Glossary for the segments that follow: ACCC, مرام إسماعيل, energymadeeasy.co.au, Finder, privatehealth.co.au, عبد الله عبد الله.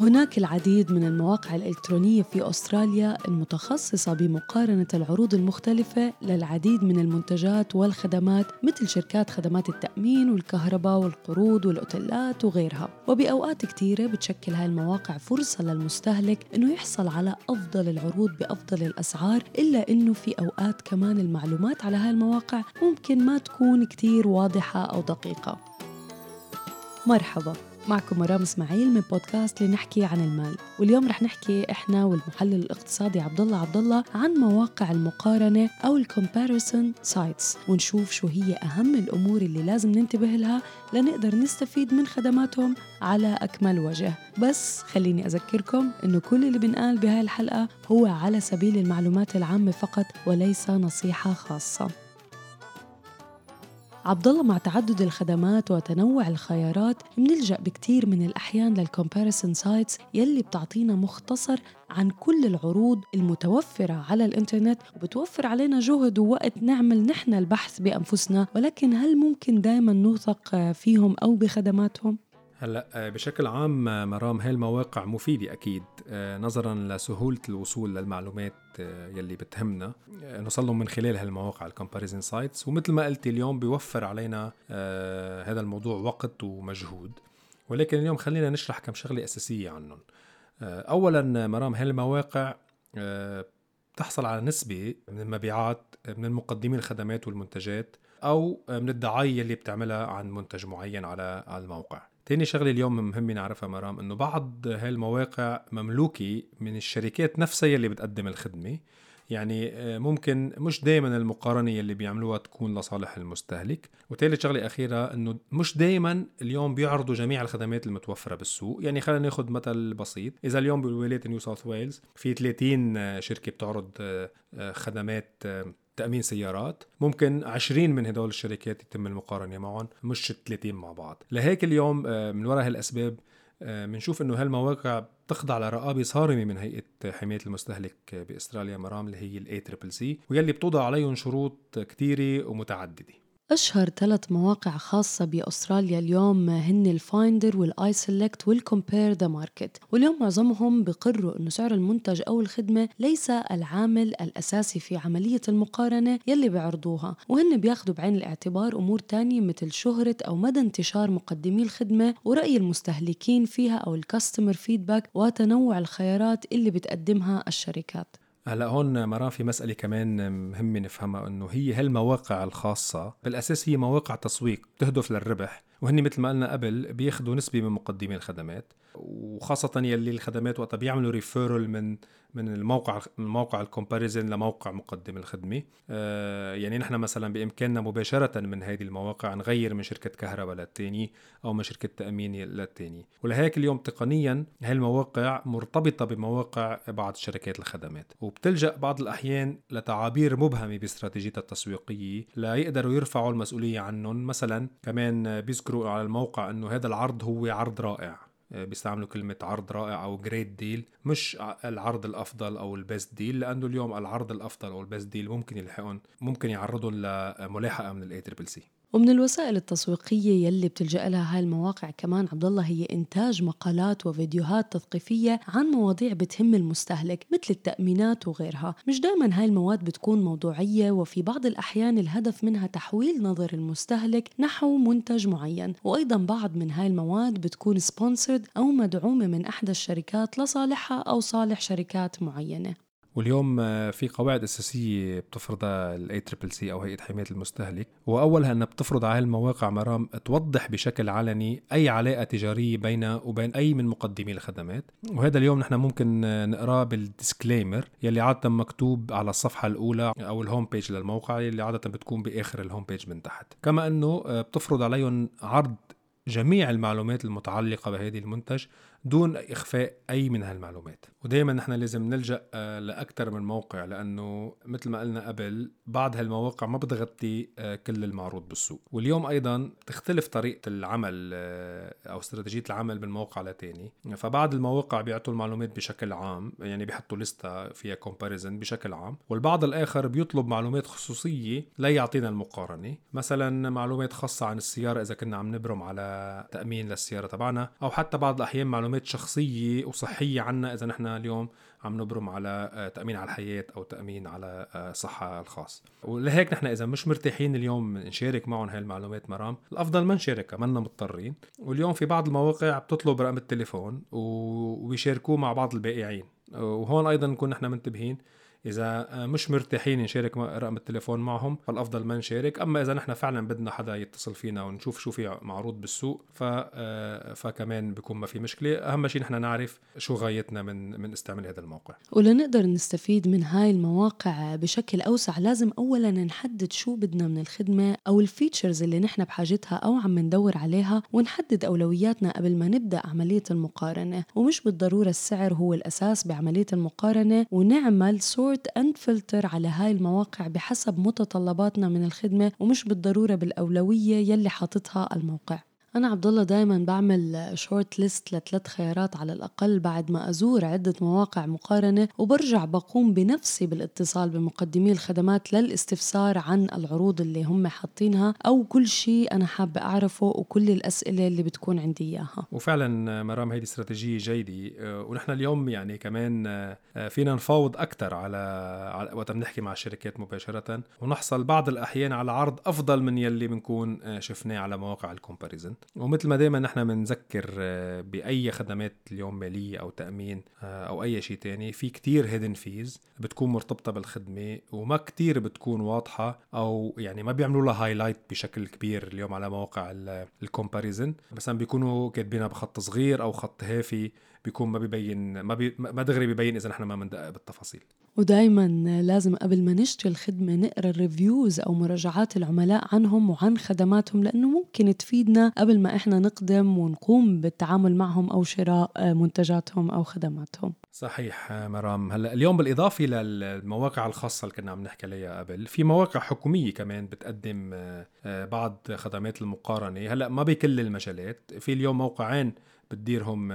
هناك العديد من المواقع الإلكترونية في أستراليا المتخصصة بمقارنة العروض المختلفة للعديد من المنتجات والخدمات، مثل شركات خدمات التأمين والكهرباء والقروض والأوتيلات وغيرها. وبأوقات كتيرة بتشكل هاي المواقع فرصة للمستهلك إنه يحصل على أفضل العروض بأفضل الأسعار، إلا إنه في أوقات كمان المعلومات على هاي المواقع ممكن ما تكون كتير واضحة أو دقيقة. مرحبا، معكم مرام إسماعيل من بودكاست لنحكي عن المال، واليوم رح نحكي إحنا والمحلل الاقتصادي عبد الله عبد الله عن مواقع المقارنة أو الكومباريسون سايتس، ونشوف شو هي أهم الأمور اللي لازم ننتبه لها لنقدر نستفيد من خدماتهم على أكمل وجه. بس خليني أذكركم إنه كل اللي بنقال بهاي الحلقة هو على سبيل المعلومات العامة فقط، وليس نصيحة خاصة. عبد الله، مع تعدد الخدمات وتنوع الخيارات بنلجأ بكتير من الأحيان للكومباريسون سايتس يلي بتعطينا مختصر عن كل العروض المتوفرة على الإنترنت، وبتوفر علينا جهد ووقت نعمل نحن البحث بأنفسنا. ولكن هل ممكن دائما نوثق فيهم أو بخدماتهم؟ هلأ بشكل عام مرام، هاي المواقع مفيدة أكيد نظراً لسهولة الوصول للمعلومات يلي بتهمنا نوصلهم من خلال هالمواقع الكومباريزن سايتس، ومثل ما قلت اليوم بيوفر علينا هذا الموضوع وقت ومجهود. ولكن اليوم خلينا نشرح كم شغلة أساسية عنهم. أولاً مرام، هاي المواقع بتحصل على نسبة من المبيعات من المقدمين الخدمات والمنتجات، أو من الدعاية اللي بتعملها عن منتج معين على الموقع. تاني شغلة اليوم مهم نعرفها مرام، إنه بعض هاي المواقع مملوكة من الشركات نفسها اللي بتقدم الخدمة، يعني ممكن مش دايما المقارنة اللي بيعملوها تكون لصالح المستهلك. وتالت شغلة أخيرة، إنه مش دايما اليوم بيعرضوا جميع الخدمات المتوفرة بالسوق. يعني خلينا ناخد مثل بسيط، إذا اليوم بالولايات نيو ساوث ويلز في 30 شركة بتعرض خدمات تأمين سيارات، ممكن 20 من هدول الشركات يتم المقارنة معهم، مش 30 مع بعض. لهيك اليوم من وراء هالأسباب منشوف إنه هالمواقع تخضع لرقابة صارمة من هيئة حماية المستهلك بأستراليا مرام، اللي هي الACCC، ويلي بتوضع عليهم شروط كتيرة ومتعددة. أشهر 3 مواقع خاصة بأستراليا اليوم هن الفايندر والآيسلكت والكومبير ذا ماركت، واليوم معظمهم بقروا أنه سعر المنتج أو الخدمة ليس العامل الأساسي في عملية المقارنة يلي بيعرضوها، وهن بياخدوا بعين الاعتبار أمور تانية مثل شهرة أو مدى انتشار مقدمي الخدمة ورأي المستهلكين فيها أو الكاستمر فيدباك وتنوع الخيارات اللي بتقدمها الشركات. هلا هون مرام في مسألة كمان مهمة نفهمها، إنه هي هالمواقع الخاصة بالأساس هي مواقع تسويق تهدف للربح، وهن مثل ما قلنا قبل بياخدوا نسبة من مقدمي الخدمات، وخاصة يلي الخدمات وقتها بيعملوا ريفيرل من الموقع الكومباريزن لموقع مقدم الخدمة. يعني نحن مثلا بإمكاننا مباشرة من هذه المواقع نغير من شركة كهرباء للتاني أو من شركة تأمين للتاني. ولهيك اليوم تقنيا هالمواقع مرتبطة بمواقع بعض شركات الخدمات، وبتلجأ بعض الأحيان لتعابير مبهمة باستراتيجيتها التسويقية لا يقدروا يرفعوا المسؤولية عنهم. مثلا كمان بيذكروا على الموقع إنه هذا العرض هو عرض رائع، بيستعملوا كلمة عرض رائع أو great deal، مش العرض الأفضل أو البست ديل، لأنه اليوم العرض الأفضل أو البست ديل ممكن يعرضهم لملاحقة من الACCC. ومن الوسائل التسويقية يلي بتلجأ لها هاي المواقع كمان عبد الله هي إنتاج مقالات وفيديوهات تثقيفية عن مواضيع بتهم المستهلك مثل التأمينات وغيرها. مش دائما هاي المواد بتكون موضوعية، وفي بعض الأحيان الهدف منها تحويل نظر المستهلك نحو منتج معين. وأيضا بعض من هاي المواد بتكون سبونسرد أو مدعومة من أحد الشركات لصالحها أو صالح شركات معينة. واليوم في قواعد أساسية بتفرضها الACCC أو هيئة حماية المستهلك، وأولها أنها بتفرض على المواقع مرام توضح بشكل علني أي علاقة تجارية بينها وبين أي من مقدمي الخدمات. وهذا اليوم نحن ممكن نقرأ بالديسكليمر يلي عادة مكتوب على الصفحة الأولى أو الهوم بيج للموقع، يلي عادة بتكون بآخر الهوم بيج من تحت. كما أنه بتفرض عليهم عرض جميع المعلومات المتعلقة بهذه المنتج دون إخفاء أي من هالمعلومات. ودايما نحن لازم نلجأ لأكثر من موقع، لأنه مثل ما قلنا قبل بعض هالمواقع ما بتغطي كل المعروض بالسوق. واليوم أيضا تختلف طريقة العمل أو استراتيجية العمل من موقع لتاني، فبعض المواقع بيعطوا المعلومات بشكل عام، يعني بيحطوا لستة فيها كومباريزن بشكل عام، والبعض الآخر بيطلب معلومات خصوصية لا يعطينا المقارنة، مثلا معلومات خاصة عن السيارة إذا كنا عم نبرم على تأمين للسيارة تبعنا، أو حتى بعض الأحيان معلومات شخصية وصحية عنا إذا نحن اليوم عم نبرم على تأمين على الحياة أو تأمين على صحة الخاص. ولهيك نحن إذا مش مرتاحين اليوم نشارك معهم هاي المعلومات مرام، الأفضل ما نشاركها، منا مضطرين. واليوم في بعض المواقع بتطلب رقم التليفون وبيشاركوه مع بعض البائعين، وهون أيضا نكون نحن منتبهين، إذا مش مرتاحين نشارك رقم التليفون معهم فالأفضل ما نشارك. أما إذا نحن فعلا بدنا حدا يتصل فينا ونشوف شو في معروض بالسوق فكمان بيكون ما في مشكلة. أهم شيء نحن نعرف شو غايتنا من استعمال هذا الموقع. ولنقدر نستفيد من هاي المواقع بشكل أوسع، لازم أولا نحدد شو بدنا من الخدمة أو الفيتشرز اللي نحن بحاجتها أو عم ندور عليها، ونحدد أولوياتنا قبل ما نبدأ عملية المقارنة. ومش بالضرورة السعر هو الأساس بعملية المقارنة، ونعمل أنفلتر على هاي المواقع بحسب متطلباتنا من الخدمة، ومش بالضرورة بالأولوية يلي حاطتها الموقع. أنا عبد الله دايماً بعمل شورت ليست لثلاث خيارات على الأقل بعد ما أزور عدة مواقع مقارنة، وبرجع بقوم بنفسي بالاتصال بمقدمي الخدمات للاستفسار عن العروض اللي هم حاطينها، أو كل شيء أنا حابة أعرفه وكل الأسئلة اللي بتكون عندي إياها. وفعلاً مرام هيدي استراتيجية جيدة، ونحن اليوم يعني كمان فينا نفاوض أكتر على وقت بنحكي مع الشركات مباشرة، ونحصل بعض الأحيان على عرض أفضل من يلي بنكون شفناه على مواقع الكومباريزن. ومثل ما دايما نحن منذكر بأي خدمات اليوم مالية أو تأمين أو أي شيء تاني، في كتير hidden fees بتكون مرتبطة بالخدمة وما كتير بتكون واضحة، أو يعني ما بيعملوا لها هايلايت بشكل كبير اليوم على مواقع الكومباريزن، بس بيكونوا كاتبينها بخط صغير أو خط هافي، بيكون ما بيبين ما دغري بيبين إذا نحن ما مندقق بالتفاصيل. ودايما لازم قبل ما نشتري الخدمة نقرأ الريفيوز أو مراجعات العملاء عنهم وعن خدماتهم، لأنه ممكن تفيدنا قبل ما إحنا نقدم ونقوم بالتعامل معهم أو شراء منتجاتهم أو خدماتهم. صحيح مرام. هلا اليوم بالإضافة للمواقع الخاصة اللي كنا عم نحكي عليها قبل، في مواقع حكومية كمان بتقدم بعض خدمات المقارنة. هلا ما بكل المجالات، في اليوم موقعين بتديرهم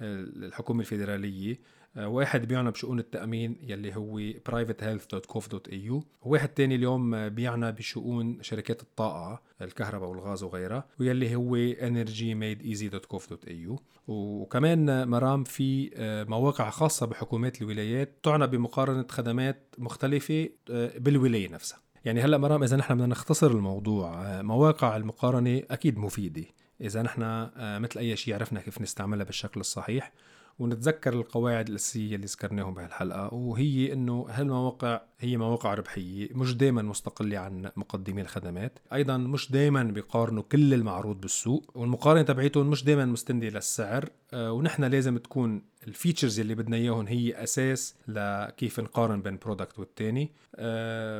الحكومة الفيدرالية، واحد بيعنى بشؤون التأمين يلي هو privatehealth.co.au، وواحد تاني اليوم بيعنى بشؤون شركات الطاقة الكهرباء والغاز وغيرها ويلي هو energymadeeasy.co.au. وكمان مرام في مواقع خاصة بحكومات الولايات تعنى بمقارنة خدمات مختلفة بالولاية نفسها. يعني هلأ مرام إذا نحن بدنا نختصر الموضوع، مواقع المقارنة أكيد مفيدة إذا نحن مثل أي شيء عرفنا كيف نستعملها بالشكل الصحيح، ونتذكر القواعد الأساسية اللي ذكرناهم بهالحلقة، وهي إنه هالمواقع هي مواقع ربحية، مش دائما مستقلة عن مقدمي الخدمات، أيضا مش دائما بيقارنوا كل المعروض بالسوق، والمقارنة تبعيتهم مش دائما مستندة للسعر، ونحن لازم تكون الفيتشرز اللي بدنا إياهم هي أساس لكيف نقارن بين برودكت والتاني،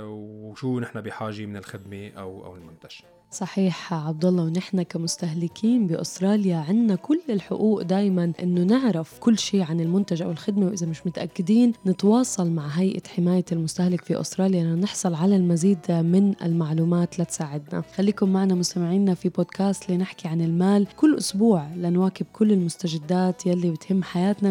وشو نحن بحاجة من الخدمة أو المنتج. صحيح عبد الله. ونحن كمستهلكين بأستراليا عنا كل الحقوق دايما إنه نعرف كل شيء عن المنتج أو الخدمة، وإذا مش متأكدين نتواصل مع هيئة حماية المستهلك في أستراليا لنحصل على المزيد من المعلومات لتساعدنا. خليكم معنا مستمعينا في بودكاست لنحكي عن المال كل أسبوع لنواكب كل المستجدات يلي بتهم حياتنا